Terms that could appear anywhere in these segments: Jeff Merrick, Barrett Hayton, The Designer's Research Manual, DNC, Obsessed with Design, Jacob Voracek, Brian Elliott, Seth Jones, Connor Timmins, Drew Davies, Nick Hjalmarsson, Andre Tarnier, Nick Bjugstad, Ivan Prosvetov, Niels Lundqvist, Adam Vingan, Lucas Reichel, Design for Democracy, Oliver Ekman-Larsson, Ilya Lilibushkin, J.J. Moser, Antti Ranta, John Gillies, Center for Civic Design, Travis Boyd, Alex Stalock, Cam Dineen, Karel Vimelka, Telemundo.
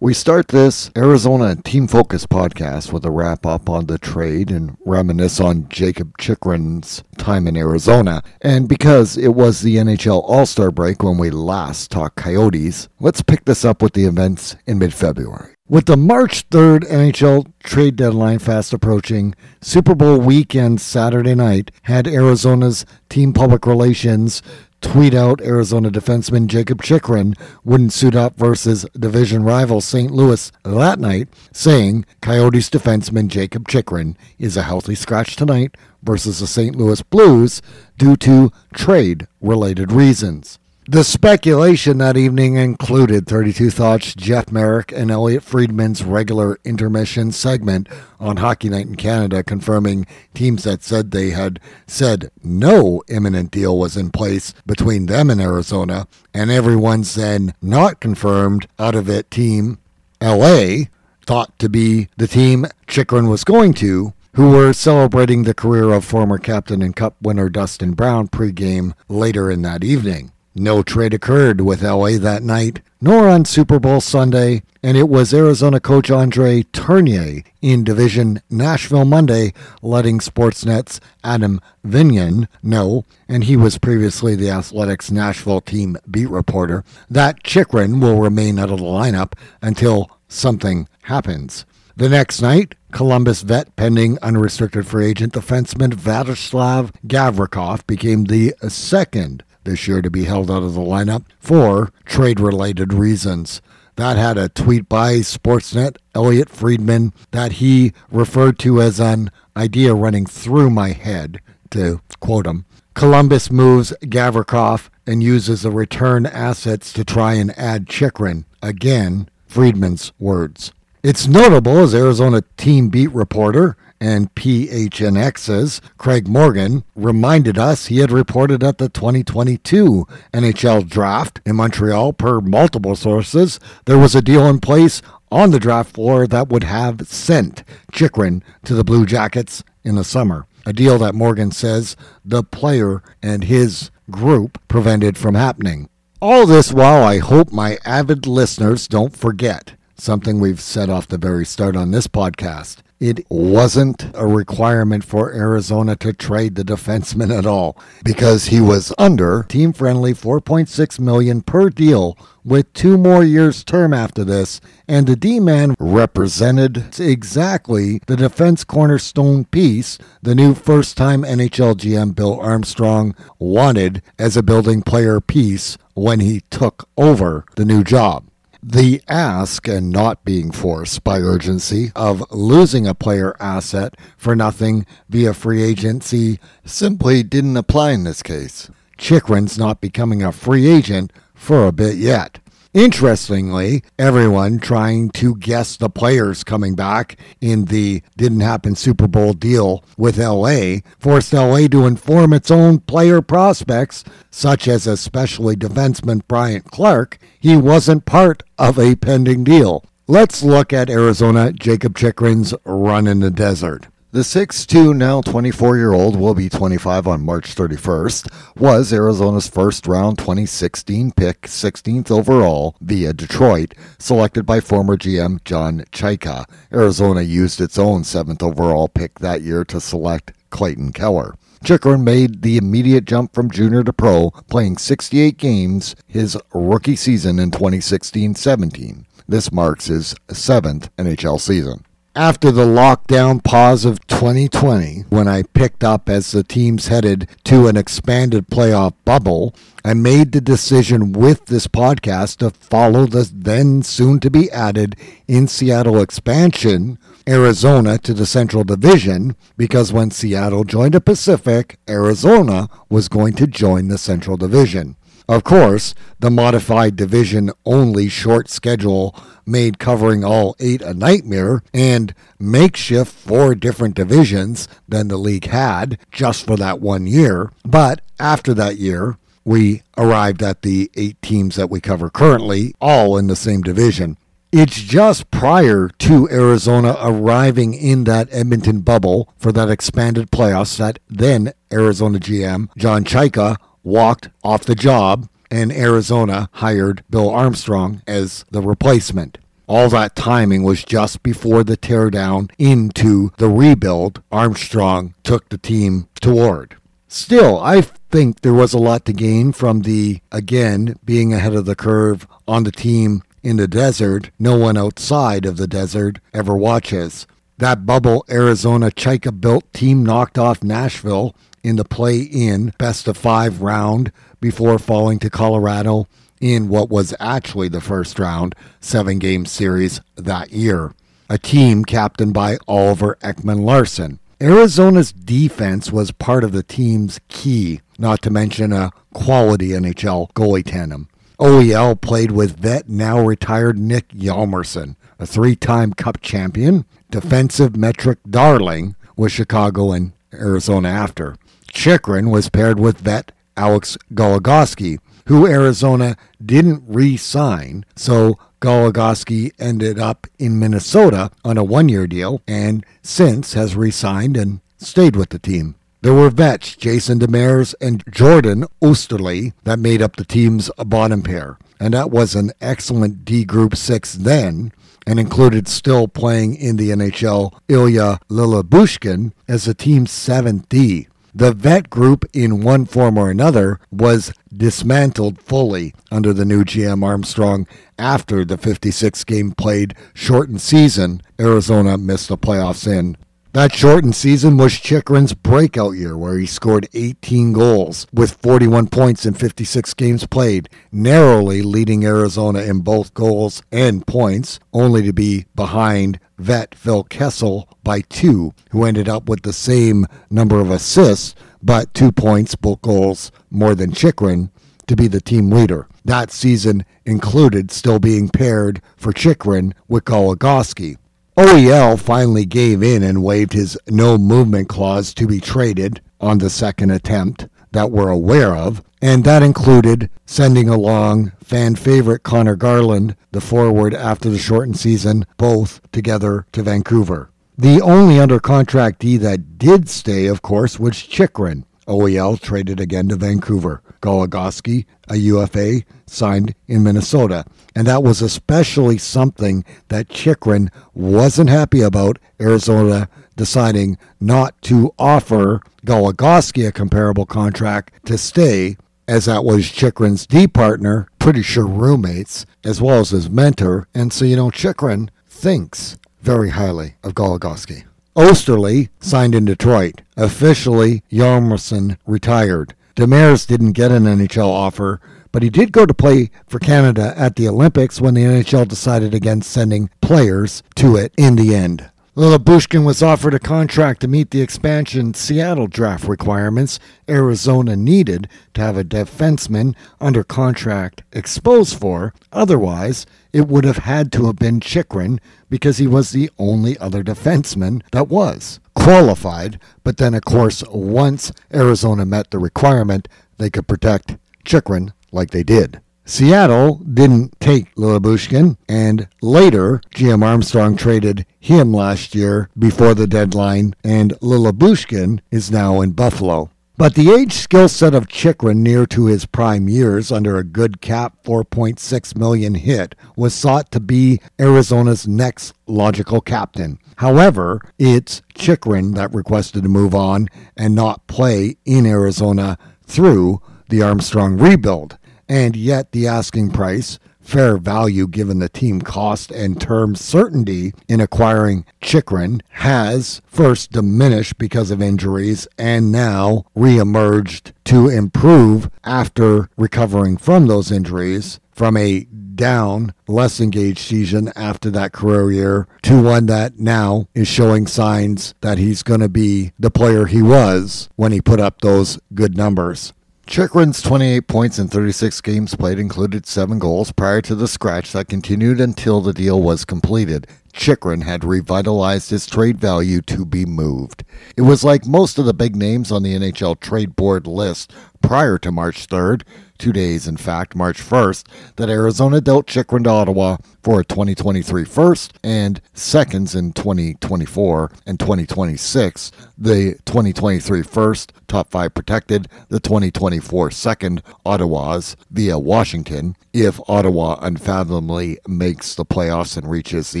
We start this Arizona Team Focus podcast with a wrap-up on the trade and reminisce on Jakob Chychrun's time in Arizona. And because it was the NHL All-Star break when we last talked Coyotes, let's pick this up with the events in mid-February. With the March 3rd NHL trade deadline fast approaching, Super Bowl weekend Saturday night had Arizona's team public relations tweet out Arizona defenseman Jakob Chychrun wouldn't suit up versus division rival St. Louis that night, saying Coyotes defenseman Jakob Chychrun is a healthy scratch tonight versus the St. Louis Blues due to trade-related reasons. The speculation that evening included 32 Thought's Jeff Merrick and Elliot Friedman's regular intermission segment on Hockey Night in Canada, confirming teams that said they had said no imminent deal was in place between them and Arizona, and everyone's then not confirmed out of it team LA, thought to be the team Chychrun was going to, who were celebrating the career of former captain and cup winner Dustin Brown pregame later in that evening. No trade occurred with LA that night, nor on Super Bowl Sunday, and it was Arizona coach Andre Tarnier in Division Nashville Monday letting Sportsnet's Adam Vingan know, and he was previously the Athletics Nashville team beat reporter, that Chychrun will remain out of the lineup until something happens. The next night, Columbus vet pending unrestricted free agent defenseman Vladislav Gavrikov became the second this year to be held out of the lineup for trade-related reasons. That had a tweet by Sportsnet Elliot Friedman that he referred to as an idea running through my head, to quote him. Columbus moves Gavrikov and uses the return assets to try and add Chychrun. Again, Friedman's words. It's notable as Arizona team beat reporter and PHNX's Craig Morgan reminded us he had reported at the 2022 NHL draft in Montreal. Per multiple sources, there was a deal in place on the draft floor that would have sent Chychrun to the Blue Jackets in the summer, a deal that Morgan says the player and his group prevented from happening. All this while I hope my avid listeners don't forget something we've said off the very start on this podcast. It wasn't a requirement for Arizona to trade the defenseman at all because he was under team-friendly $4.6 million per deal with 2 more years term after this, and the D-man represented exactly the defense cornerstone piece the new first-time NHL GM Bill Armstrong wanted as a building player piece when he took over the new job. The ask, and not being forced by urgency, of losing a player asset for nothing via free agency simply didn't apply in this case. Chychrun's not becoming a free agent for a bit yet. Interestingly, everyone trying to guess the players coming back in the didn't-happen Super Bowl deal with LA forced LA to inform its own player prospects, such as especially defenseman Bryant Clark, he wasn't part of a pending deal. Let's look at Arizona Jakob Chychrun's run in the desert. The 6'2", now 24-year-old, will be 25 on March 31st, was Arizona's first-round 2016 pick, 16th overall, via Detroit, selected by former GM John Chayka. Arizona used its own 7th overall pick that year to select Clayton Keller. Chychrun made the immediate jump from junior to pro, playing 68 games his rookie season in 2016-17. This marks his 7th NHL season. After the lockdown pause of 2020, when I picked up as the teams headed to an expanded playoff bubble, I made the decision with this podcast to follow the then soon-to-be added in Seattle expansion, Arizona to the Central Division, because when Seattle joined the Pacific, Arizona was going to join the Central Division. Of course, the modified division-only short schedule made covering all 8 a nightmare, and makeshift 4 different divisions than the league had just for that one year. But after that year, we arrived at the 8 teams that we cover currently, all in the same division. It's just prior to Arizona arriving in that Edmonton bubble for that expanded playoffs that then Arizona GM John Chayka walked off the job, and Arizona hired Bill Armstrong as the replacement. All that timing was just before the teardown into the rebuild Armstrong took the team toward. Still, I think there was a lot to gain from the, again, being ahead of the curve on the team in the desert. No one outside of the desert ever watches. That bubble Arizona Chayka built team knocked off Nashville in the play-in best-of-5 round before falling to Colorado in what was actually the first round 7-game series that year, a team captained by Oliver Ekman-Larsson. Arizona's defense was part of the team's key, not to mention a quality NHL goalie tandem. OEL played with vet, now retired Nick Hjalmarsson, a 3-time cup champion, defensive metric darling with Chicago and Arizona after. Chychrun was paired with vet Alex Goligoski, who Arizona didn't re-sign, so Goligoski ended up in Minnesota on a 1-year deal and since has re-signed and stayed with the team. There were vets Jason Demers and Jordan Oesterle that made up the team's bottom pair, and that was an excellent D Group 6 then, and included still playing in the NHL Ilya Lilibushkin as the team's 7th D. The vet group in one form or another was dismantled fully under the new GM Armstrong after the 56-game played shortened season Arizona missed the playoffs in. That shortened season was Chychrun's breakout year where he scored 18 goals with 41 points in 56 games played, narrowly leading Arizona in both goals and points, only to be behind vet Phil Kessel by 2, who ended up with the same number of assists, but 2 points, both goals, more than Chychrun, to be the team leader. That season included still being paired for Chychrun with Goligoski. OEL finally gave in and waived his no-movement clause to be traded on the second attempt that we're aware of, and that included sending along fan-favorite Connor Garland, the forward after the shortened season, both together to Vancouver. The only under-contractee that did stay, of course, was Chychrun. OEL traded again to Vancouver. Goligoski, a UFA, signed in Minnesota. And that was especially something that Chychrun wasn't happy about, Arizona deciding not to offer Goligoski a comparable contract to stay, as that was Chychrun's D partner, pretty sure roommates, as well as his mentor. And so, Chychrun thinks very highly of Goligoski. Oesterle signed in Detroit. Officially, Hjalmarsson retired. Demers didn't get an NHL offer, but he did go to play for Canada at the Olympics when the NHL decided against sending players to it in the end. Lilibushkin was offered a contract to meet the expansion Seattle draft requirements Arizona needed to have a defenseman under contract exposed for. Otherwise, it would have had to have been Chychrun because he was the only other defenseman that was qualified. But then, of course, once Arizona met the requirement, they could protect Chychrun like they did. Seattle didn't take Lilibushkin, and later, GM Armstrong traded him last year before the deadline, and Lilibushkin is now in Buffalo. But the age skill set of Chychrun near to his prime years under a good cap $4.6 million hit was sought to be Arizona's next logical captain. However, it's Chychrun that requested to move on and not play in Arizona through the Armstrong rebuild. And yet the asking price, fair value given the team cost and term certainty in acquiring Chychrun, has first diminished because of injuries and now reemerged to improve after recovering from those injuries from a down, less engaged season after that career year to one that now is showing signs that he's going to be the player he was when he put up those good numbers. Chychrun's 28 points in 36 games played included 7 goals prior to the scratch that continued until the deal was completed. Chychrun had revitalized his trade value to be moved. It was like most of the big names on the NHL trade board list prior to March 3rd, 2 days in fact, March 1st, that Arizona dealt Chychrun to Ottawa for a 2023 first and seconds in 2024 and 2026, the 2023 first, top five protected, the 2024 second Ottawa's via Washington if Ottawa unfathomably makes the playoffs and reaches the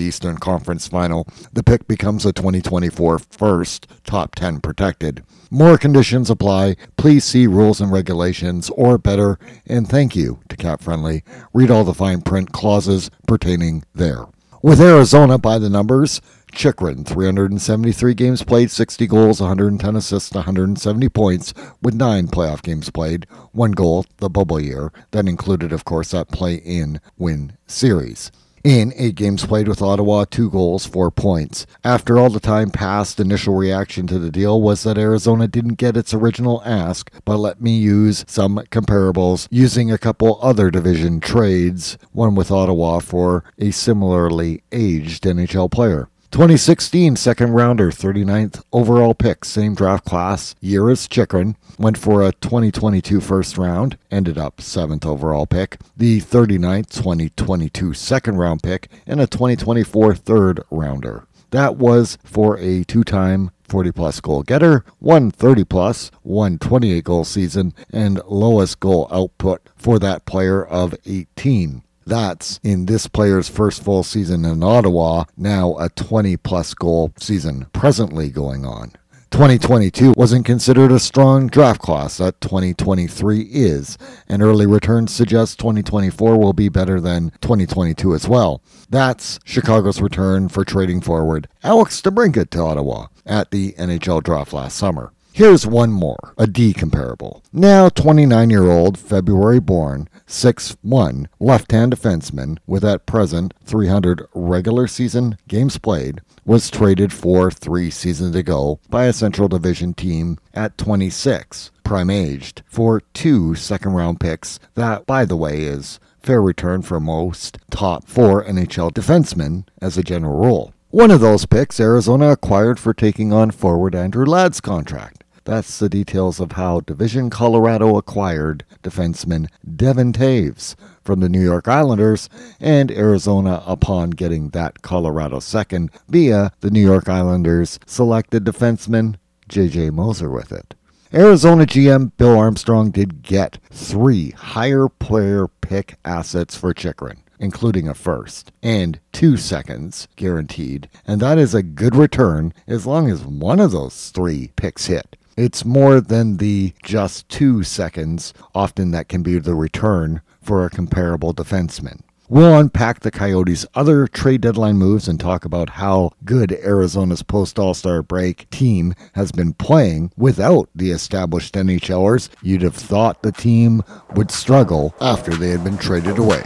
Eastern Conference final. The pick becomes a 2024 first, top 10 protected. More conditions apply. Please see rules and regulations or better, and thank you to Cat Friendly. Read all the fine print clauses pertaining there. With Arizona by the numbers, Chychrun, 373 games played, 60 goals, 110 assists, 170 points, with 9 playoff games played, 1 goal the bubble year. That included, of course, that play-in win series. In 8 games played with Ottawa, 2 goals, 4 points. After all the time passed, initial reaction to the deal was that Arizona didn't get its original ask, but let me use some comparables using a couple other division trades, one with Ottawa for a similarly aged NHL player. 2016 second rounder, 39th overall pick, same draft class, year as Chychrun, went for a 2022 first round, ended up 7th overall pick, the 39th 2022 second round pick, and a 2024 third rounder. That was for a 2-time 40-plus goal getter, 130-plus, 128-goal season, and lowest goal output for that player of 18. That's in this player's first full season in Ottawa, now a 20-plus goal season presently going on. 2022 wasn't considered a strong draft class, that 2023 is, and early returns suggest 2024 will be better than 2022 as well. That's Chicago's return for trading forward Alex DeBrincat to Ottawa at the NHL draft last summer. Here's one more, a D comparable. Now 29-year-old, February-born, 6'1", left-hand defenseman with at present 300 regular season games played, was traded for 3 seasons ago by a Central Division team at 26, prime-aged, for 2 second-round picks. That, by the way, is fair return for most top 4 NHL defensemen as a general rule. One of those picks Arizona acquired for taking on forward Andrew Ladd's contract. That's the details of how Division Colorado acquired defenseman Devin Taves from the New York Islanders, and Arizona, upon getting that Colorado second via the New York Islanders, selected defenseman J.J. Moser with it. Arizona GM Bill Armstrong did get 3 higher player pick assets for Chychrun, including a first and 2 seconds guaranteed, and that is a good return as long as one of those 3 picks hit. It's more than the just 2 seconds, often that can be the return for a comparable defenseman. We'll unpack the Coyotes' other trade deadline moves and talk about how good Arizona's post-All-Star break team has been playing without the established NHLers. You'd have thought the team would struggle after they had been traded away.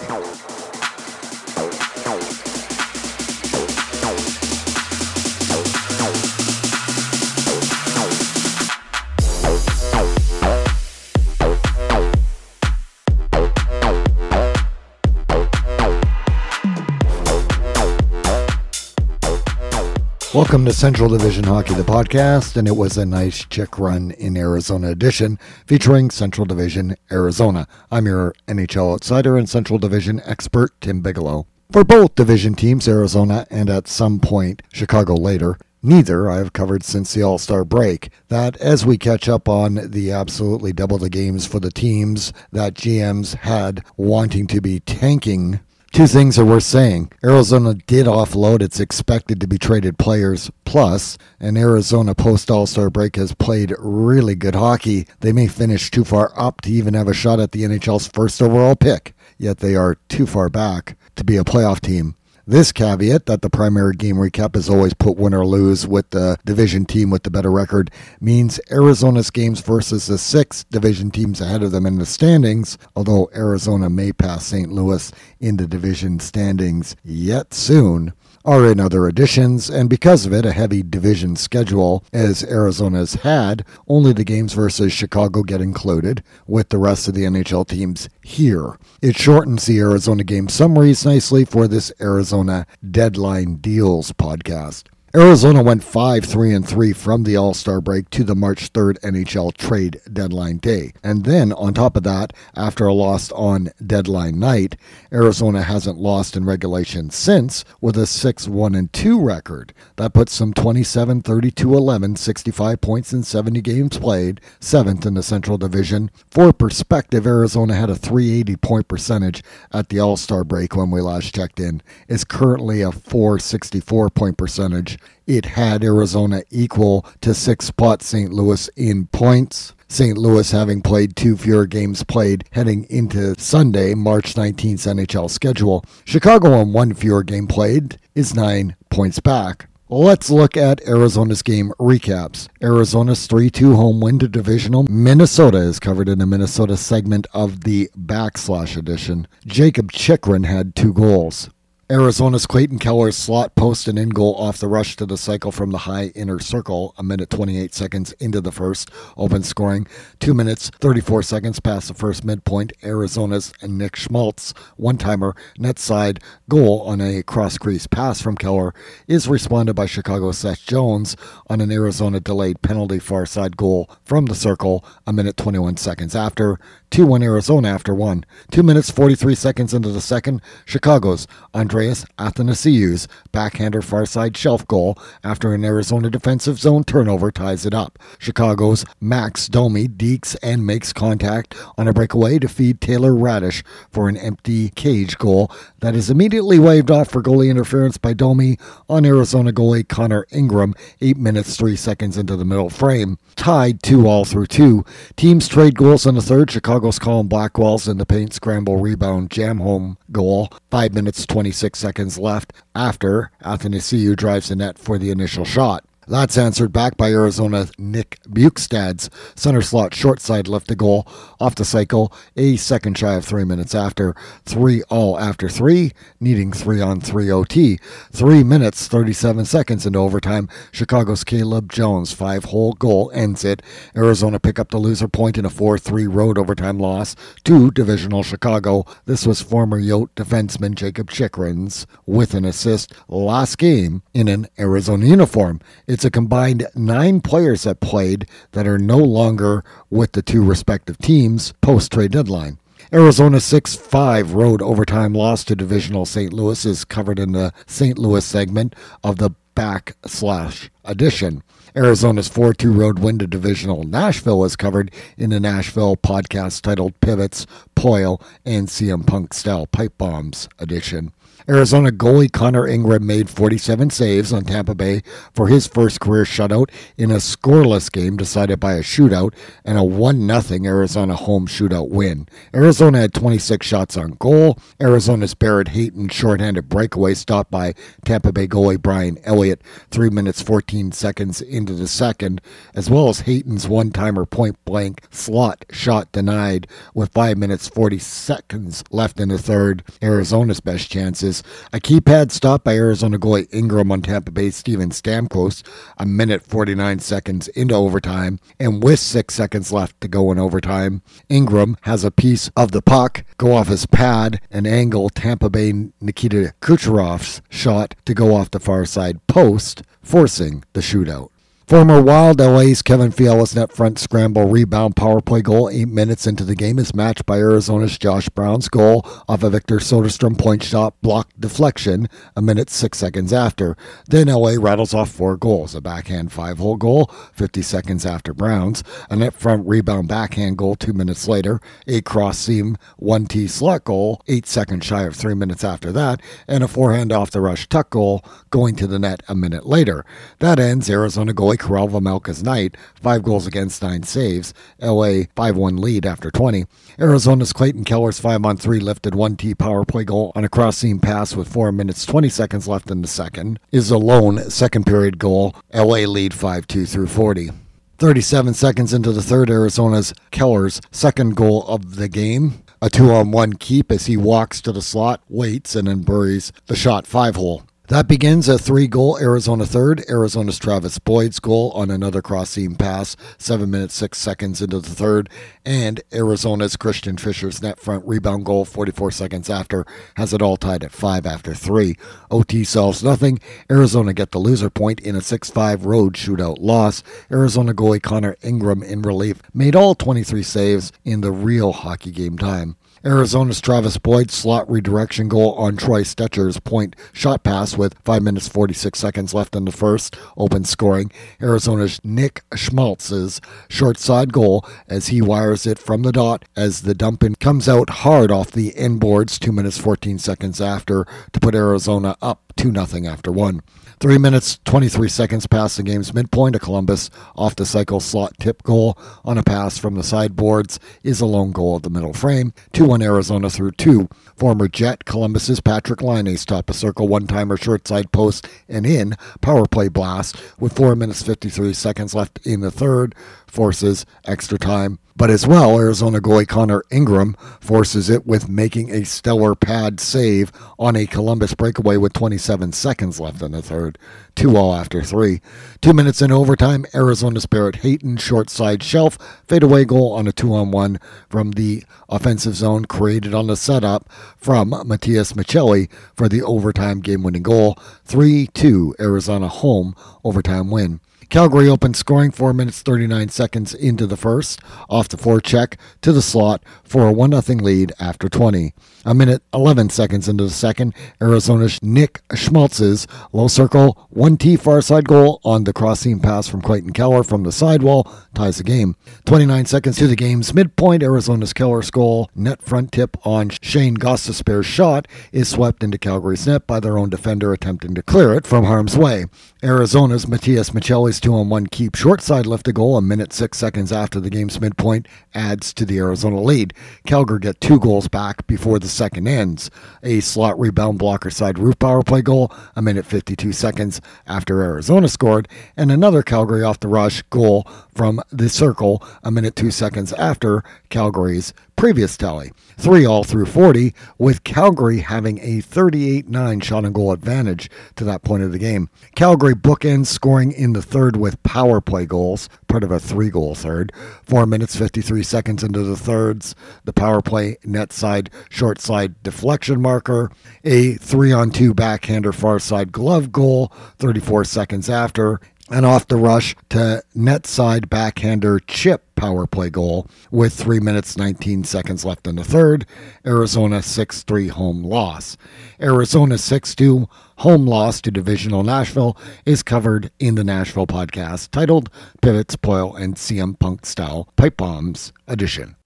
Welcome to Central Division Hockey, the podcast, and it was a nice Chychrun in Arizona edition featuring Central Division Arizona. I'm your NHL outsider and Central Division expert, Tim Bigelow. For both division teams, Arizona and at some point Chicago later, neither I have covered since the All-Star break. That as we catch up on the absolutely double the games for the teams that GMs had wanting to be tanking, two things are worth saying. Arizona did offload its expected to be traded players, plus, and Arizona post-All-Star break has played really good hockey. They may finish too far up to even have a shot at the NHL's first overall pick, yet they are too far back to be a playoff team. This caveat that the primary game recap is always put win or lose with the division team with the better record means Arizona's games versus the 6 division teams ahead of them in the standings, although Arizona may pass St. Louis in the division standings yet soon, are in other editions, and because of it, a heavy division schedule as Arizona's had, only the games versus Chicago get included, with the rest of the NHL teams here. It shortens the Arizona game summaries nicely for this Arizona Deadline Deals podcast. Arizona went 5-3-3 from the All-Star break to the March 3rd NHL trade deadline day. And then, on top of that, after a loss on deadline night, Arizona hasn't lost in regulation since, with a 6-1-2 record. That puts them 27, 32, 11, 65 points in 70 games played, 7th in the Central Division. For perspective, Arizona had a 380 point percentage at the All-Star break when we last checked in. It's currently a 464 point percentage. It had Arizona equal to 6th spot St. Louis in points. St. Louis having played 2 fewer games played heading into Sunday, March 19th's NHL schedule. Chicago on 1 fewer game played is 9 points back. Let's look at Arizona's game recaps. Arizona's 3-2 home win to divisional Minnesota is covered in the Minnesota segment of the Backslash edition. Jakob Chychrun had 2 goals. Arizona's Clayton Keller's slot post and in goal off the rush to the cycle from the high inner circle, a minute 28 seconds into the first, open scoring. 2 minutes, 34 seconds past the first midpoint, Arizona's Nick Schmaltz, one-timer, net side goal on a cross-crease pass from Keller, is responded by Chicago's Seth Jones on an Arizona delayed penalty far side goal from the circle, a minute 21 seconds after. 2-1 Arizona after 1. 2 minutes, 43 seconds into the second, Chicago's Andreas Athanasiou's backhander far side shelf goal after an Arizona defensive zone turnover ties it up. Chicago's Max Domi dekes and makes contact on a breakaway to feed Taylor Radish for an empty cage goal that is immediately waved off for goalie interference by Domi on Arizona goalie Connor Ingram, 8 minutes, 3 seconds into the middle frame. Tied 2-all through 2. Teams trade goals in the third. Chicago's Colin Blackwell's in the paint scramble rebound jam home goal. 5 minutes, 26 seconds left after Athanasiou drives the net for the initial shot. That's answered back by Arizona's Nick Bjugstad's center slot short side left the goal off the cycle, a second shy of 3 minutes after. 3-all after 3, needing 3-on-3 OT. 3 minutes, 37 seconds into overtime. Chicago's Caleb Jones, 5-hole goal ends it. Arizona pick up the loser point in a 4-3 road overtime loss to divisional Chicago. This was former Yote defenseman Jakob Chychrun's with an assist last game in an Arizona uniform. It's a combined 9 players that played that are no longer with the 2 respective teams post-trade deadline. Arizona 6-5 road overtime loss to divisional St. Louis is covered in the St. Louis segment of the Backslash edition. Arizona's 4-2 road win to divisional Nashville was covered in the Nashville podcast titled Pivots, Poil, and CM Punk Style Pipe Bombs edition. Arizona goalie Connor Ingram made 47 saves on Tampa Bay for his first career shutout in a scoreless game decided by a shootout and a 1-0 Arizona home shootout win. Arizona had 26 shots on goal. Arizona's Barrett Hayton shorthanded breakaway stopped by Tampa Bay goalie Brian Elliott 3 minutes 14 seconds into the second, as well as Hayton's one-timer point-blank slot shot denied with 5 minutes 40 seconds left in the third. Arizona's best chances a keypad stop by Arizona goalie Ingram on Tampa Bay's Steven Stamkos, a minute 49 seconds into overtime, and with 6 seconds left to go in overtime, Ingram has a piece of the puck go off his pad and angle Tampa Bay Nikita Kucherov's shot to go off the far side post, forcing the shootout. Former Wild LA's Kevin Fiala's net front scramble rebound power play goal 8 minutes into the game is matched by Arizona's Josh Brown's goal off a Victor Soderstrom point shot block deflection a minute 6 seconds after. Then LA rattles off 4 goals, a backhand 5-hole goal 50 seconds after Brown's, a net front rebound backhand goal 2 minutes later, a cross seam 1T slot goal 8 seconds shy of 3 minutes after that, and a forehand off the rush tuck goal going to the net a minute later. That ends Arizona goalie Karel Vejmelka's night, 5 goals against 9 saves, LA 5-1 lead after 20. Arizona's Clayton Keller's 5-on-3 lifted 1T power play goal on a cross-seam pass with 4 minutes 20 seconds left in the second is a lone second period goal, LA lead 5-2 through 40. 37 seconds into the third, Arizona's Keller's second goal of the game, a 2-on-1 keep as he walks to the slot, waits, and then buries the shot 5-hole. That begins a three-goal Arizona third. Arizona's Travis Boyd's goal on another cross-seam pass, 7 minutes, 6 seconds into the third. And Arizona's Christian Fisher's net front rebound goal 44 seconds after has it all tied at 5 after 3. OT solves nothing. Arizona get the loser point in a 6-5 road shootout loss. Arizona goalie Connor Ingram in relief made all 23 saves in the real hockey game time. Arizona's Travis Boyd's slot redirection goal on Troy Stecher's point shot pass with 5 minutes 46 seconds left in the first open scoring. Arizona's Nick Schmaltz's short side goal as he wires it from the dot as the dump-in comes out hard off the end boards 2 minutes 14 seconds after to put Arizona up 2-0 after 1. 3 minutes, 23 seconds past the game's midpoint, a Columbus off-the-cycle slot tip goal on a pass from the sideboards is a lone goal of the middle frame. 2-1 Arizona through 2. Former Jet, Columbus's Patrick Laine stopped a circle one-timer short side post and in. Power play blast with 4 minutes, 53 seconds left in the third forces extra time. But as well, Arizona goalie Connor Ingram forces it with making a stellar pad save on a Columbus breakaway with 27 seconds left in the third, 2-2 after 3. 2 minutes in overtime, Arizona's Barrett Hayton short side shelf fadeaway goal on a 2-on-1 from the offensive zone created on the setup from Matias Maccelli for the overtime game-winning goal, 3-2 Arizona home overtime win. Calgary opened scoring 4 minutes 39 seconds into the first, off the forecheck to the slot for a 1-0 lead after 20. A minute 11 seconds into the second, Arizona's Nick Schmaltz's low circle 1T far side goal on the cross-seam pass from Clayton Keller from the sidewall ties the game. 29 seconds to the game's midpoint, Arizona's Keller's goal net front tip on Shane Gostisbehere's shot is swept into Calgary's net by their own defender attempting to clear it from harm's way. Arizona's Matias Maccelli's 2-on-1 keep short side left a goal a minute 6 seconds after the game's midpoint adds to the Arizona lead. Calgary get 2 goals back before the second ends. A slot rebound blocker side roof power play goal a minute 52 seconds after Arizona scored, and another Calgary off the rush goal from the circle a minute 2 seconds after Calgary's previous tally. 3-3 through 40, with Calgary having a 38-9 shot and goal advantage to that point of the game. Calgary bookends scoring in the third with power play goals, part of a 3-goal third. 4 minutes 53 seconds into the thirds, the power play net side short side deflection marker, a 3-on-2 backhander far side glove goal 34 seconds after, and off the rush to net side backhander chip power play goal with 3 minutes 19 seconds left in the third. Arizona 6-3 home loss. Arizona 6-2 home loss to divisional Nashville is covered in the Nashville podcast titled Pivots, Ploil, and CM Punk Style Pipe Bombs Edition.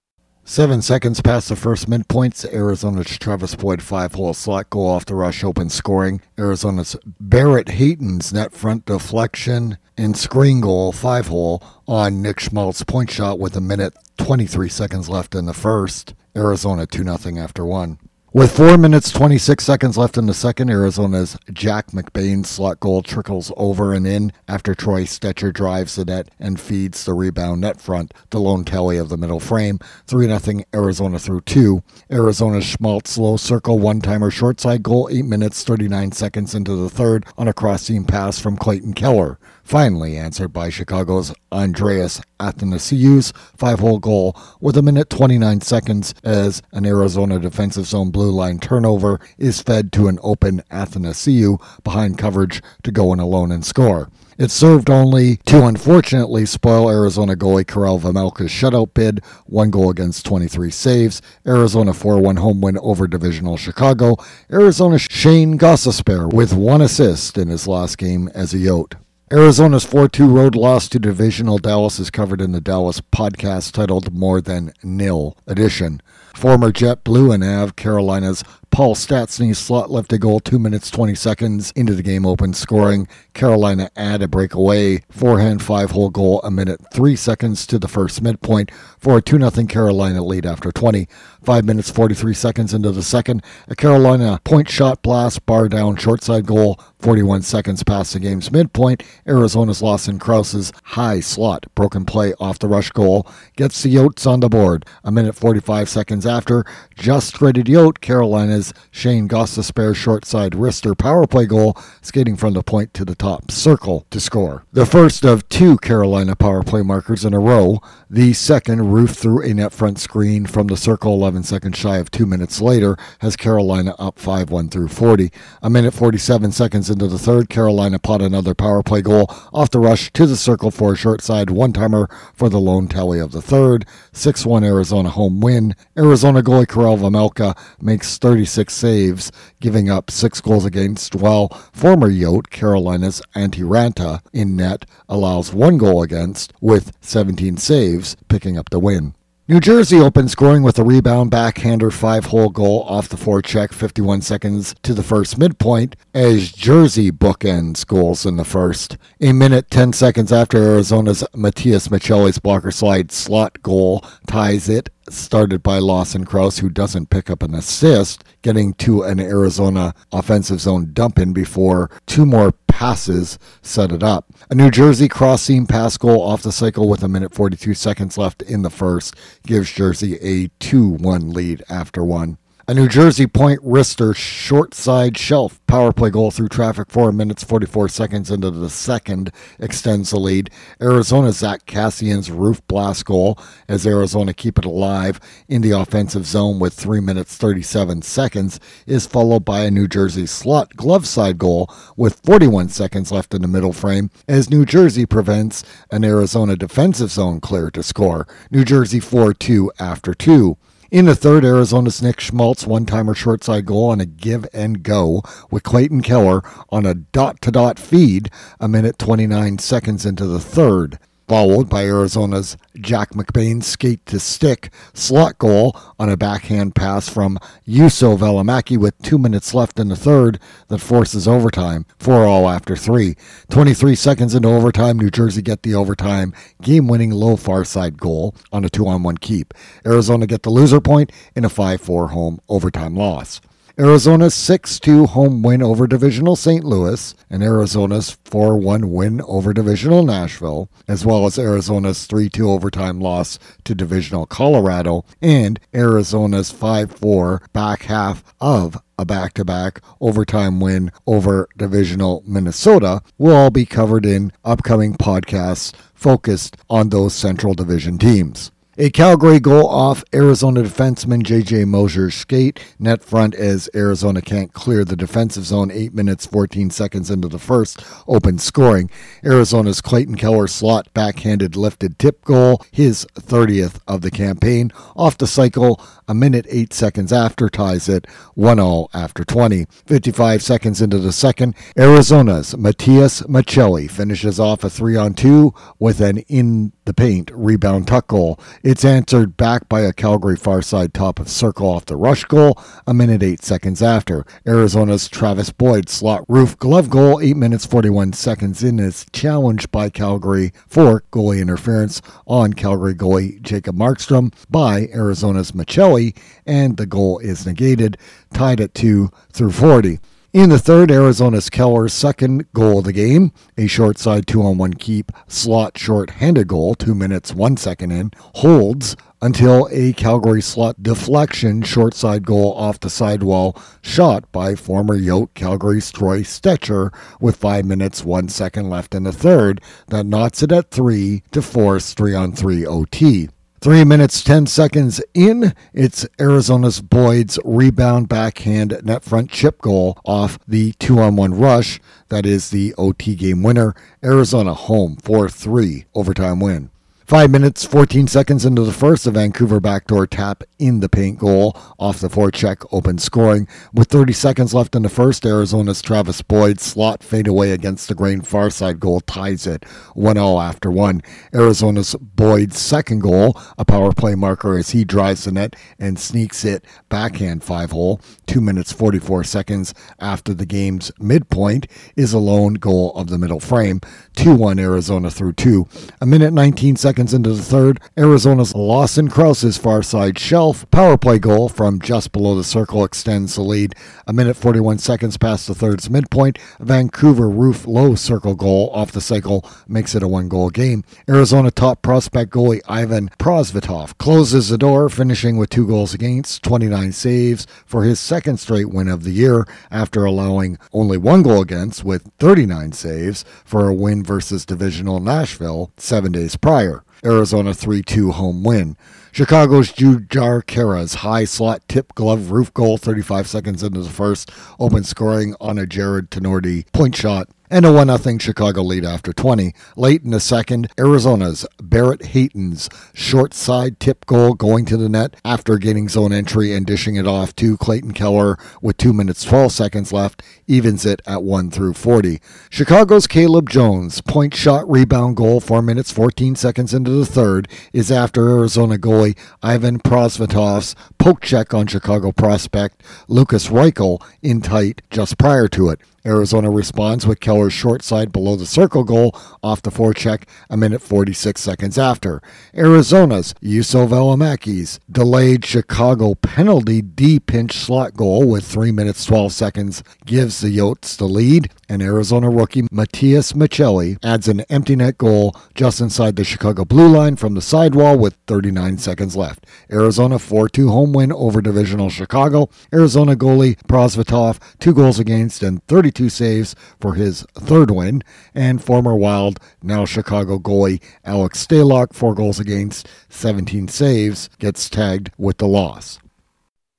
7 seconds past the first midpoints, Arizona's Travis Boyd 5-hole slot goal off the rush open scoring. Arizona's Barrett Hayton's net front deflection and screen goal 5-hole on Nick Schmaltz's point shot with a minute 23 seconds left in the first. Arizona 2-0 after 1. With 4 minutes 26 seconds left in the second, Arizona's Jack McBain's slot goal trickles over and in after Troy Stecher drives the net and feeds the rebound net front, the lone tally of the middle frame. 3-0 Arizona through 2. Arizona's Schmaltz low circle one-timer short side goal 8 minutes 39 seconds into the third on a cross-seam pass from Clayton Keller, finally answered by Chicago's Andreas Athanasiou's 5-hole goal with a minute 29 seconds as an Arizona defensive zone blue line turnover is fed to an open Athanasiou behind coverage to go in alone and score. It served only to unfortunately spoil Arizona goalie Karel Vamelka's shutout bid, 1 goal against 23 saves, Arizona 4-1 home win over divisional Chicago, Arizona's Shane Gostisbehere with 1 assist in his last game as a Yote. Arizona's 4-2 road loss to divisional Dallas is covered in the Dallas podcast titled More Than Nil Edition. Former Jet Blue and Av Carolina's Paul Stastny's slot left a goal 2 minutes 20 seconds into the game open scoring. Carolina add a breakaway forehand 5-hole goal a minute 3 seconds to the first midpoint for a 2-0 Carolina lead after 20. 5 minutes 43 seconds into the second, a Carolina point shot blast bar down short side goal 41 seconds past the game's midpoint. Arizona's Lawson Krause's high slot broken play off the rush goal gets the Yotes on the board a minute 45 seconds after just straighted out Carolina's Shane Gostisbehere short side wrister power play goal, skating from the point to the top circle to score. The first of two Carolina power play markers in a row, the second roofed through a net front screen from the circle 11 seconds shy of 2 minutes later, has Carolina up 5-1 through 40. A minute 47 seconds into the third, Carolina pot another power play goal off the rush to the circle for a short side one-timer for the lone tally of the third. 6-1 Arizona home win. Arizona goalie Karel Vejmelka makes 36 saves, giving up 6 goals against, while former Yote Carolina's Antti Ranta in net allows 1 goal against with 17 saves, picking up the win. New Jersey opened scoring with a rebound backhander 5-hole goal off the forecheck 51 seconds to the first midpoint as Jersey bookends goals in the first. A minute 10 seconds after Arizona's Matias Maccelli's blocker slide slot goal ties it, started by Lawson Krause, who doesn't pick up an assist, getting to an Arizona offensive zone dump-in before 2 more passes set it up. A New Jersey cross-seam pass goal off the cycle with a minute 42 seconds left in the first gives Jersey a 2-1 lead after 1. A New Jersey point wrister short side shelf power play goal through traffic 4 minutes 44 seconds into the second extends the lead. Arizona's Zach Cassian's roof blast goal as Arizona keep it alive in the offensive zone with 3 minutes 37 seconds is followed by a New Jersey slot glove side goal with 41 seconds left in the middle frame as New Jersey prevents an Arizona defensive zone clear to score. New Jersey 4-2 after 2. In the third, Arizona's Nick Schmaltz one-timer short-side goal on a give-and-go with Clayton Keller on a dot-to-dot feed a minute 29 seconds into the third, followed by Arizona's Jack McBain skate-to-stick slot goal on a backhand pass from Juuso Välimäki with 2 minutes left in the third that forces overtime, 4-all after 3. 23 seconds into overtime, New Jersey get the overtime game-winning low far side goal on a 2-on-1 keep. Arizona get the loser point in a 5-4 home overtime loss. Arizona's 6-2 home win over divisional St. Louis and Arizona's 4-1 win over divisional Nashville, as well as Arizona's 3-2 overtime loss to divisional Colorado and Arizona's 5-4 back half of a back-to-back overtime win over divisional Minnesota will all be covered in upcoming podcasts focused on those Central Division teams. A Calgary goal off Arizona defenseman J.J. Mosier's skate net front as Arizona can't clear the defensive zone 8 minutes 14 seconds into the first open scoring. Arizona's Clayton Keller slot backhanded lifted tip goal, his 30th of the campaign, off the cycle a minute 8 seconds after ties it 1-all after 20. 55 seconds into the second, Arizona's Matias Maccelli finishes off a 3-on-2 with an in-the-paint rebound tuck goal. It's answered back by a Calgary far side top of circle off the rush goal a minute 8 seconds after. Arizona's Travis Boyd slot roof glove goal 8 minutes 41 seconds in is challenged by Calgary for goalie interference on Calgary goalie Jacob Markstrom by Arizona's Maccelli, and the goal is negated, tied at 2 through 40. In the third, Arizona's Keller's second goal of the game, a short side 2-on-1 keep slot short-handed goal, 2 minutes, 1 second in, holds until a Calgary slot deflection short side goal off the sidewall shot by former Yote Calgary's Troy Stecher with 5 minutes, 1 second left in the third that knots it at 3 to force 3-on-3 OT. 3 minutes, 10 seconds in, it's Arizona's Boyd's rebound backhand net front chip goal off the 2-on-1 rush. That is the OT game winner. Arizona home 4-3 overtime win. 5 minutes, 14 seconds into the first, a Vancouver backdoor tap in the paint goal off the forecheck open scoring. With 30 seconds left in the first, Arizona's Travis Boyd slot fadeaway against the grain far side goal ties it 1-0 after 1. Arizona's Boyd's second goal, a power play marker as he drives the net and sneaks it backhand 5-hole. 2 minutes, 44 seconds after the game's midpoint is a lone goal of the middle frame. 2-1 Arizona through 2. A minute, 19 seconds seconds into the third, Arizona's Lawson Krause's far side shelf power play goal from just below the circle extends the lead. A minute 41 seconds past the third's midpoint, Vancouver roof low circle goal off the cycle makes it a one-goal game. Arizona top prospect goalie Ivan Prosvetov closes the door, finishing with 2 goals against, 29 saves for his second straight win of the year after allowing only 1 goal against with 39 saves for a win versus divisional Nashville 7 days prior. Arizona 3-2 home win. Chicago's Jujar Kara's high slot tip glove roof goal 35 seconds into the first opened scoring on a Jared Tenorti point shot and a 1-0 Chicago lead after 20. Late in the second, Arizona's Barrett Hayton's short side tip goal going to the net after gaining zone entry and dishing it off to Clayton Keller with 2 minutes 12 seconds left evens it at 1 through 40. Chicago's Caleb Jones point shot rebound goal 4 minutes 14 seconds into the third is after Arizona goalie Ivan Prosvetov's poke check on Chicago prospect Lucas Reichel in tight just prior to it. Arizona responds with Keller's short side below the circle goal off the forecheck a minute 46 seconds after. Arizona's Yuso Velimäki's delayed Chicago penalty D-pinch slot goal with 3 minutes 12 seconds gives the Yotes the lead, and Arizona rookie Matias Maccelli adds an empty net goal just inside the Chicago blue line from the sidewall with 39 seconds left. Arizona 4-2 home win over divisional Chicago. Arizona goalie Prosvetov 2 goals against and 32 saves for his third win, and former Wild, now Chicago goalie Alex Stalock 4 goals against, 17 saves, gets tagged with the loss.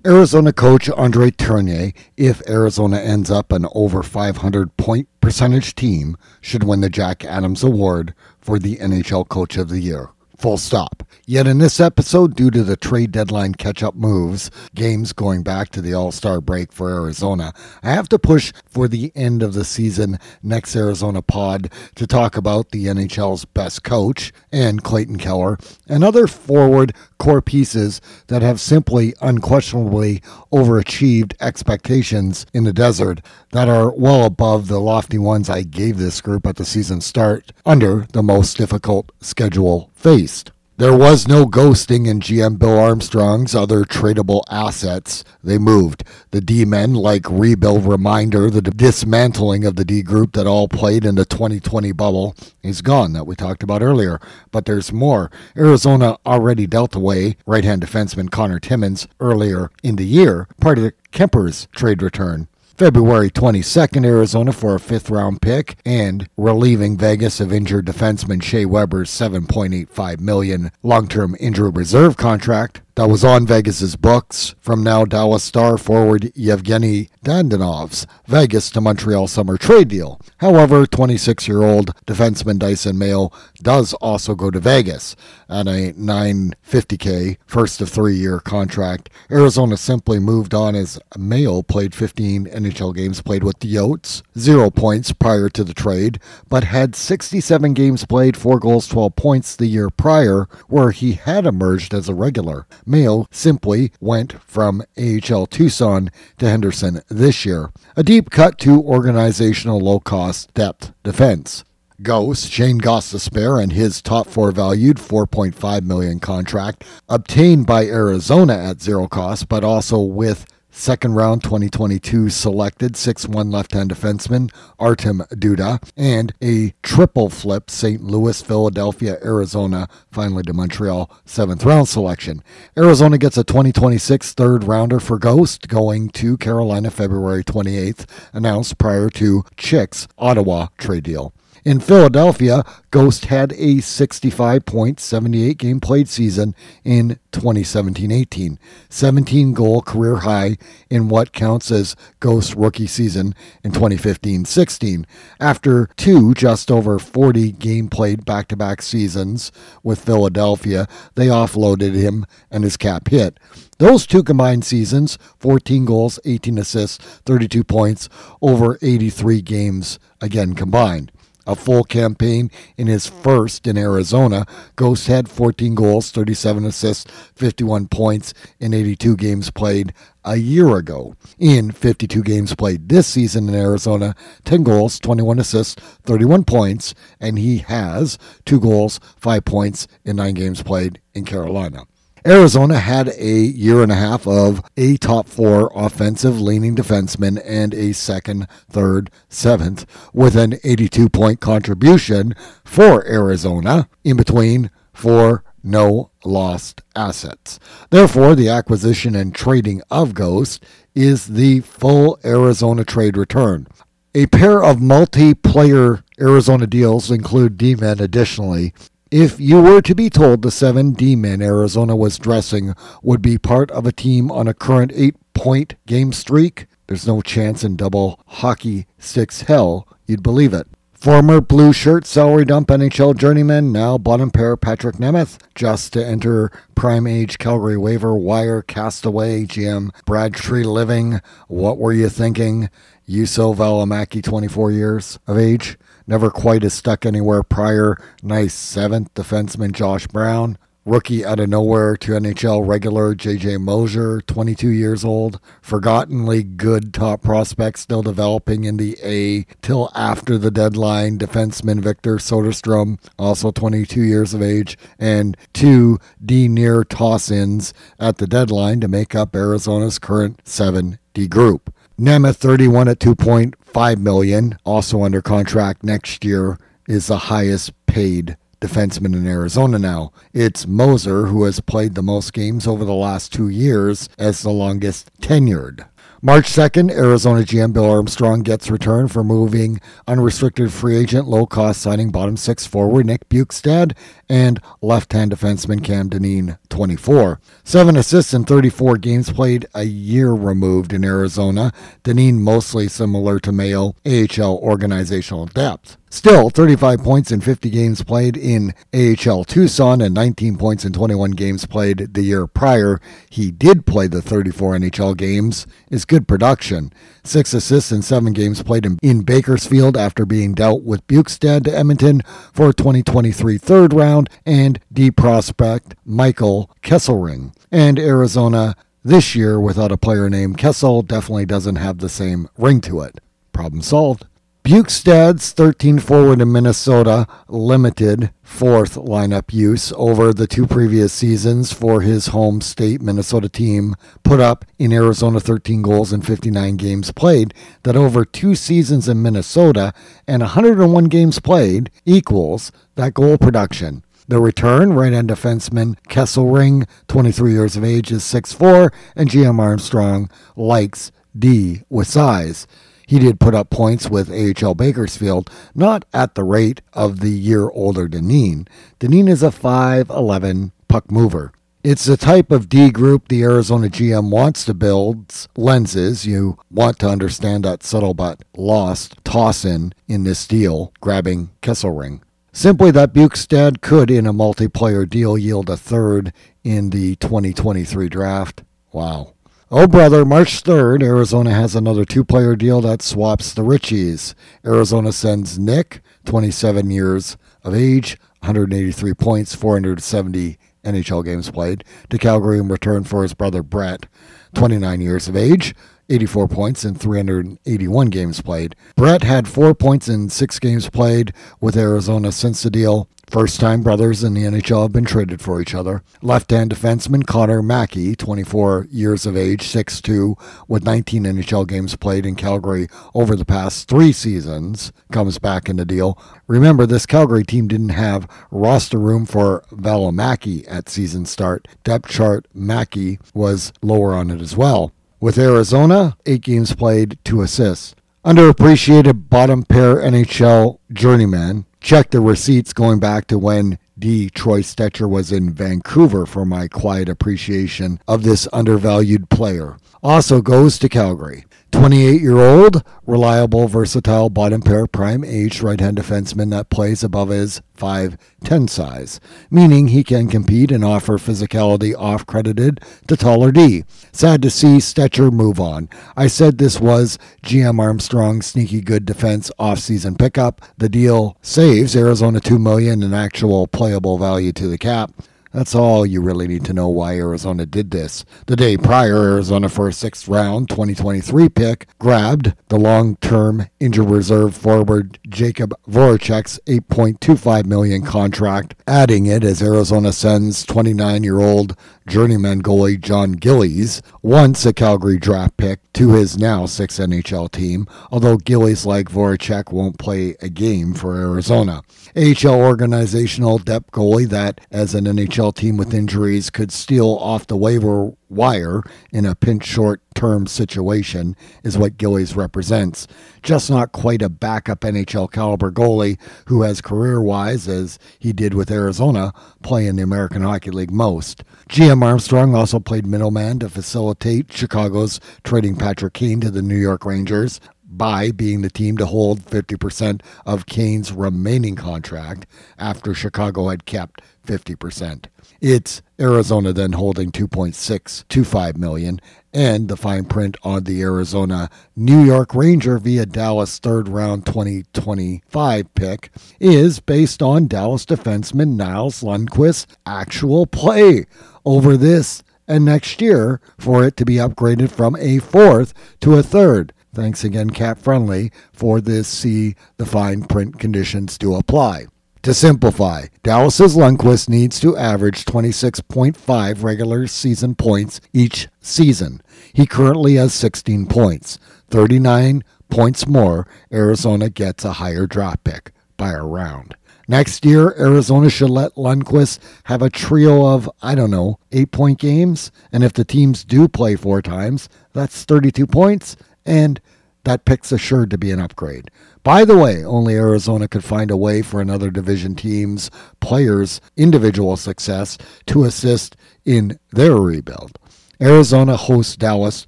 Arizona coach Andre Tarnier, if Arizona ends up an over 500 point percentage team, should win the Jack Adams Award for the NHL Coach of the Year. Full stop. Yet in this episode, due to the trade deadline catch-up moves, games going back to the All-Star break for Arizona, I have to push for the end of the season next Arizona pod to talk about the NHL's best coach and Clayton Keller and other forward core pieces that have simply unquestionably overachieved expectations in the desert that are well above the lofty ones I gave this group at the season start under the most difficult schedule faced. There was no ghosting in GM Bill Armstrong's other tradable assets. They moved. The D-men, like rebuild reminder, the dismantling of the D group that all played in the 2020 bubble is gone, that we talked about earlier. But there's more. Arizona already dealt away right-hand defenseman Connor Timmins earlier in the year, part of Kemper's trade return. February 22nd, Arizona for a 5th-round pick and relieving Vegas of injured defenseman Shea Weber's $7.85 million long-term injury reserve contract that was on Vegas's books from now Dallas star forward Yevgeny Dandanov's Vegas to Montreal summer trade deal. However, 26-year-old defenseman Dyson Mayo does also go to Vegas at a $950K first of 3-year contract. Arizona simply moved on as Mayo played 15 NHL games played with the Yotes, 0 points prior to the trade, but had 67 games played, 4 goals, 12 points the year prior, where he had emerged as a regular. Mayo simply went from AHL Tucson to Henderson this year. A deep cut to organizational low-cost depth defense. Ghost, Shane Gostisbehere and his top 4 valued $4.5 million contract obtained by Arizona at zero cost, but also with second round 2022 selected 6'1 left-hand defenseman Artem Duda and a triple flip St. Louis, Philadelphia, Arizona, finally to Montreal 7th round selection. Arizona gets a 2026 third rounder for Ghost going to Carolina February 28th, announced prior to Chick's Ottawa trade deal. In Philadelphia, Ghost had a 65-point, 78-game played season in 2017-18, 17-goal career high in what counts as Ghost's rookie season in 2015-16. After 2 just over 40 game played back-to-back seasons with Philadelphia, they offloaded him and his cap hit. Those 2 combined seasons, 14 goals, 18 assists, 32 points, over 83 games again combined. a full campaign in his first in Arizona. Ghost had 14 goals, 37 assists, 51 points in 82 games played a year ago. In 52 games played this season in Arizona, 10 goals, 21 assists, 31 points, and he has 2 goals, 5 points in 9 games played in Carolina. Arizona had a year and a half of a top four offensive leaning defenseman and a second, third, seventh with an 82-point contribution for Arizona in between for no lost assets. Therefore, the acquisition and trading of Ghost is the full Arizona trade return. A pair of multi-player Arizona deals include D-men additionally. If you were to be told the 7 D-men Arizona was dressing would be part of a team on a current 8-point game streak, there's no chance in double hockey sticks hell you'd believe it. Former blue shirt salary dump NHL journeyman, now bottom pair Patrick Nemeth, just to enter prime age Calgary waiver wire castaway GM Bradtree Living. What were you thinking? Yuso Valimaki, 24 years of age. Never quite as stuck anywhere prior. Nice 7th defenseman Josh Brown. Rookie out of nowhere to NHL regular J.J. Mosier, 22 years old. Forgottenly good top prospect still developing in the A till after the deadline. Defenseman Victor Soderstrom, also 22 years of age. And 2 D-near toss-ins at the deadline to make up Arizona's current 7 D group. Nemeth, 31 at $2.5 million, also under contract next year, is the highest paid defenseman in Arizona now. It's Moser who has played the most games over the last 2 years as the longest tenured. March 2nd, Arizona GM Bill Armstrong gets return for moving unrestricted free agent, low-cost signing bottom six forward Nick Bjugstad and left-hand defenseman Cam Dineen, 24. 7 assists in 34 games played, a year removed in Arizona. Dineen mostly similar to Mayo, AHL organizational depth. Still, 35 points in 50 games played in AHL Tucson and 19 points in 21 games played the year prior. He did play the 34 NHL games. It's good production. 6 assists in 7 games played in Bakersfield after being dealt with Bjugstad to Edmonton for 2023 third round and D prospect Michael Kesselring. And Arizona this year without a player named Kessel definitely doesn't have the same ring to it. Problem solved. Bjugstad's 13 forward in Minnesota limited fourth lineup use over the 2 previous seasons for his home state Minnesota team put up in Arizona 13 goals in 59 games played. That over 2 seasons in Minnesota and 101 games played equals that goal production. The return, right-hand defenseman Kesselring, 23 years of age, is 6'4", and GM Armstrong likes D with size. He did put up points with AHL Bakersfield, not at the rate of the year-older Dineen. Dineen is a 5'11" puck mover. It's the type of D group the Arizona GM wants to build. Lenses, you want to understand that subtle but lost toss-in in this deal, grabbing Kesselring. Simply that Bjugstad could, in a multiplayer deal, yield a third in the 2023 draft. Wow. Oh brother, March 3rd, Arizona has another 2-player deal that swaps the Richies. Arizona sends Nick, 27 years of age, 183 points, 470 NHL games played, to Calgary in return for his brother Brett, 29 years of age, 84 points in 381 games played. Brett had 4 points in 6 games played with Arizona since the deal. First-time brothers in the NHL have been traded for each other. Left-hand defenseman Connor Mackey, 24 years of age, 6'2", with 19 NHL games played in Calgary over the past 3 seasons, comes back in the deal. Remember, this Calgary team didn't have roster room for Valimaki at season start. Depth chart, Mackey was lower on it as well. With Arizona, 8 games played, 2 assists. Underappreciated bottom pair NHL journeyman. Check the receipts going back to when Troy Stecher was in Vancouver for my quiet appreciation of this undervalued player. Also goes to Calgary. 28-year-old, reliable, versatile, bottom pair, prime-aged right-hand defenseman that plays above his 5'10 size, meaning he can compete and offer physicality off-credited to taller D. Sad to see Stecher move on. I said this was GM Armstrong's sneaky good defense off-season pickup. The deal saves Arizona $2 million in actual playable value to the cap. That's all you really need to know why Arizona did this. The day prior, Arizona for a sixth-round 2023 pick grabbed the long-term injured reserve forward Jacob Voracek's $8.25 million contract, adding it as Arizona sends 29-year-old journeyman goalie John Gillies, once a Calgary draft pick, to his now sixth NHL team, although Gillies, like Voracek, won't play a game for Arizona. AHL organizational depth goalie that, as an NHL team with injuries, could steal off the waiver wire in a pinch short-term situation is what Gillies represents. Just not quite a backup NHL caliber goalie who has career-wise, as he did with Arizona, play in the American Hockey League most. GM Armstrong also played middleman to facilitate Chicago's trading Patrick Kane to the New York Rangers by being the team to hold 50% of Kane's remaining contract after Chicago had kept 50%. It's Arizona then holding $2.625 million and the fine print on the Arizona-New York Ranger via Dallas third-round 2025 pick is based on Dallas defenseman Niels Lundqvist's actual play over this and next year for it to be upgraded from a fourth to a third. Thanks again, Cap Friendly, for this. See the fine print conditions to apply. To simplify, Dallas's Lundqvist needs to average 26.5 regular season points each season. He currently has 16 points. 39 points more, Arizona gets a higher draft pick by a round. Next year, Arizona should let Lundqvist have a trio of, 8-point games. And if the teams do play four times, that's 32 points. And that pick's assured to be an upgrade. By the way, only Arizona could find a way for another division team's players' individual success to assist in their rebuild. Arizona hosts Dallas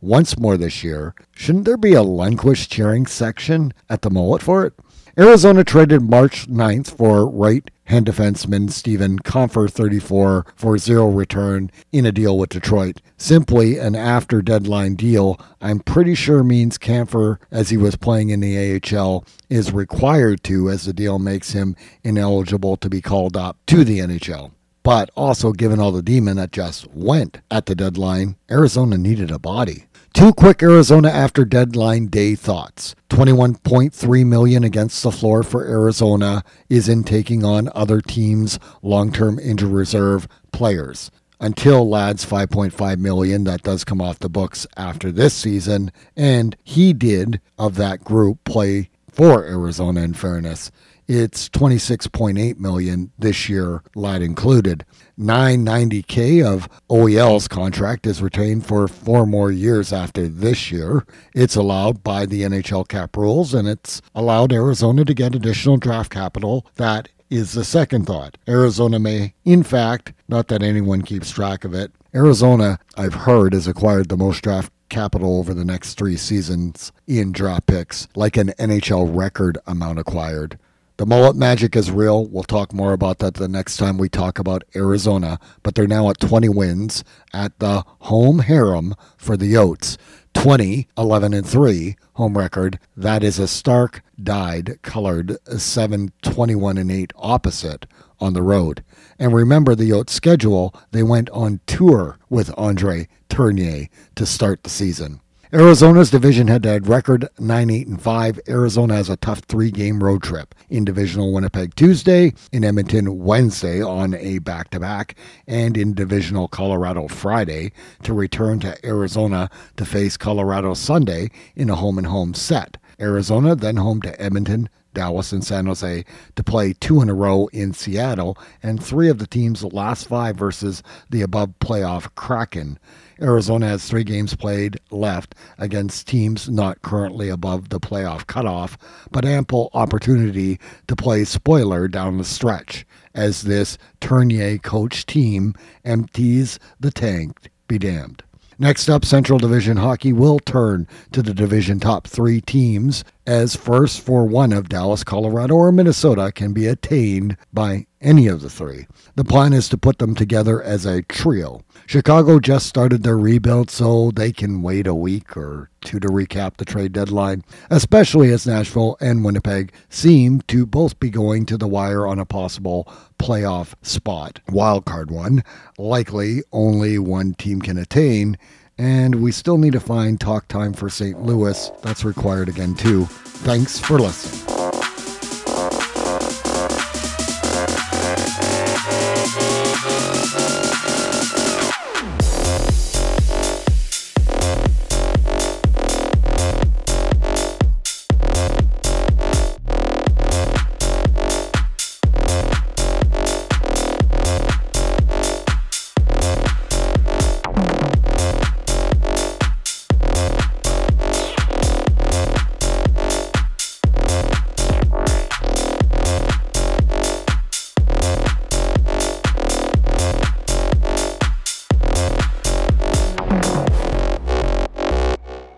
once more this year. Shouldn't there be a Lundqvist cheering section at the mullet for it? Arizona traded March 9th for right-hand defenseman Stephen Kampfer, 34, for zero return in a deal with Detroit. Simply an after-deadline deal, I'm pretty sure means Kampfer, as he was playing in the AHL, is required to, as the deal makes him ineligible to be called up to the NHL. But also, given all the demon that just went at the deadline, Arizona needed a body. Two quick Arizona after deadline day thoughts. $21.3 million against the floor for Arizona is in taking on other teams' long-term injured reserve players. Until Ladd's $5.5 million that does come off the books after this season, and he did, of that group, play for Arizona in fairness. It's $26.8 million this year, Ladd included. $990K of OEL's contract is retained for 4 more years after this year. It's allowed by the NHL cap rules, and it's allowed Arizona to get additional draft capital. That is the second thought. Arizona may, in fact, not that anyone keeps track of it, Arizona, I've heard, has acquired the most draft capital over the next 3 seasons in draft picks, like an NHL record amount acquired. The mullet magic is real. We'll talk more about that the next time we talk about Arizona, but they're now at 20 wins at the home harem for the Yotes. 20-11-3 home record. That is a stark, dyed, colored 7-21-8 opposite on the road. And remember the Yotes' schedule. They went on tour with Andre Tarnier to start the season. Arizona's division head-to-head record 9-8-5. Arizona has a tough 3-game road trip in divisional Winnipeg Tuesday, in Edmonton Wednesday on a back-to-back, and in divisional Colorado Friday to return to Arizona to face Colorado Sunday in a home-and-home set. Arizona then home to Edmonton, Dallas, and San Jose to play 2 in a row in Seattle and 3 of the team's last 5 versus the above playoff Kraken. Arizona has 3 games played left against teams not currently above the playoff cutoff, but ample opportunity to play spoiler down the stretch as this Tarnier coach team empties the tank, be damned. Next up, Central Division hockey will turn to the division top three teams, as first for one of Dallas, Colorado, or Minnesota can be attained by any of the three. The plan is to put them together as a trio. Chicago just started their rebuild, so they can wait a week or two to recap the trade deadline, especially as Nashville and Winnipeg seem to both be going to the wire on a possible playoff spot. Wildcard one, likely only one team can attain, and we still need to find talk time for St. Louis. That's required again, too. Thanks for listening.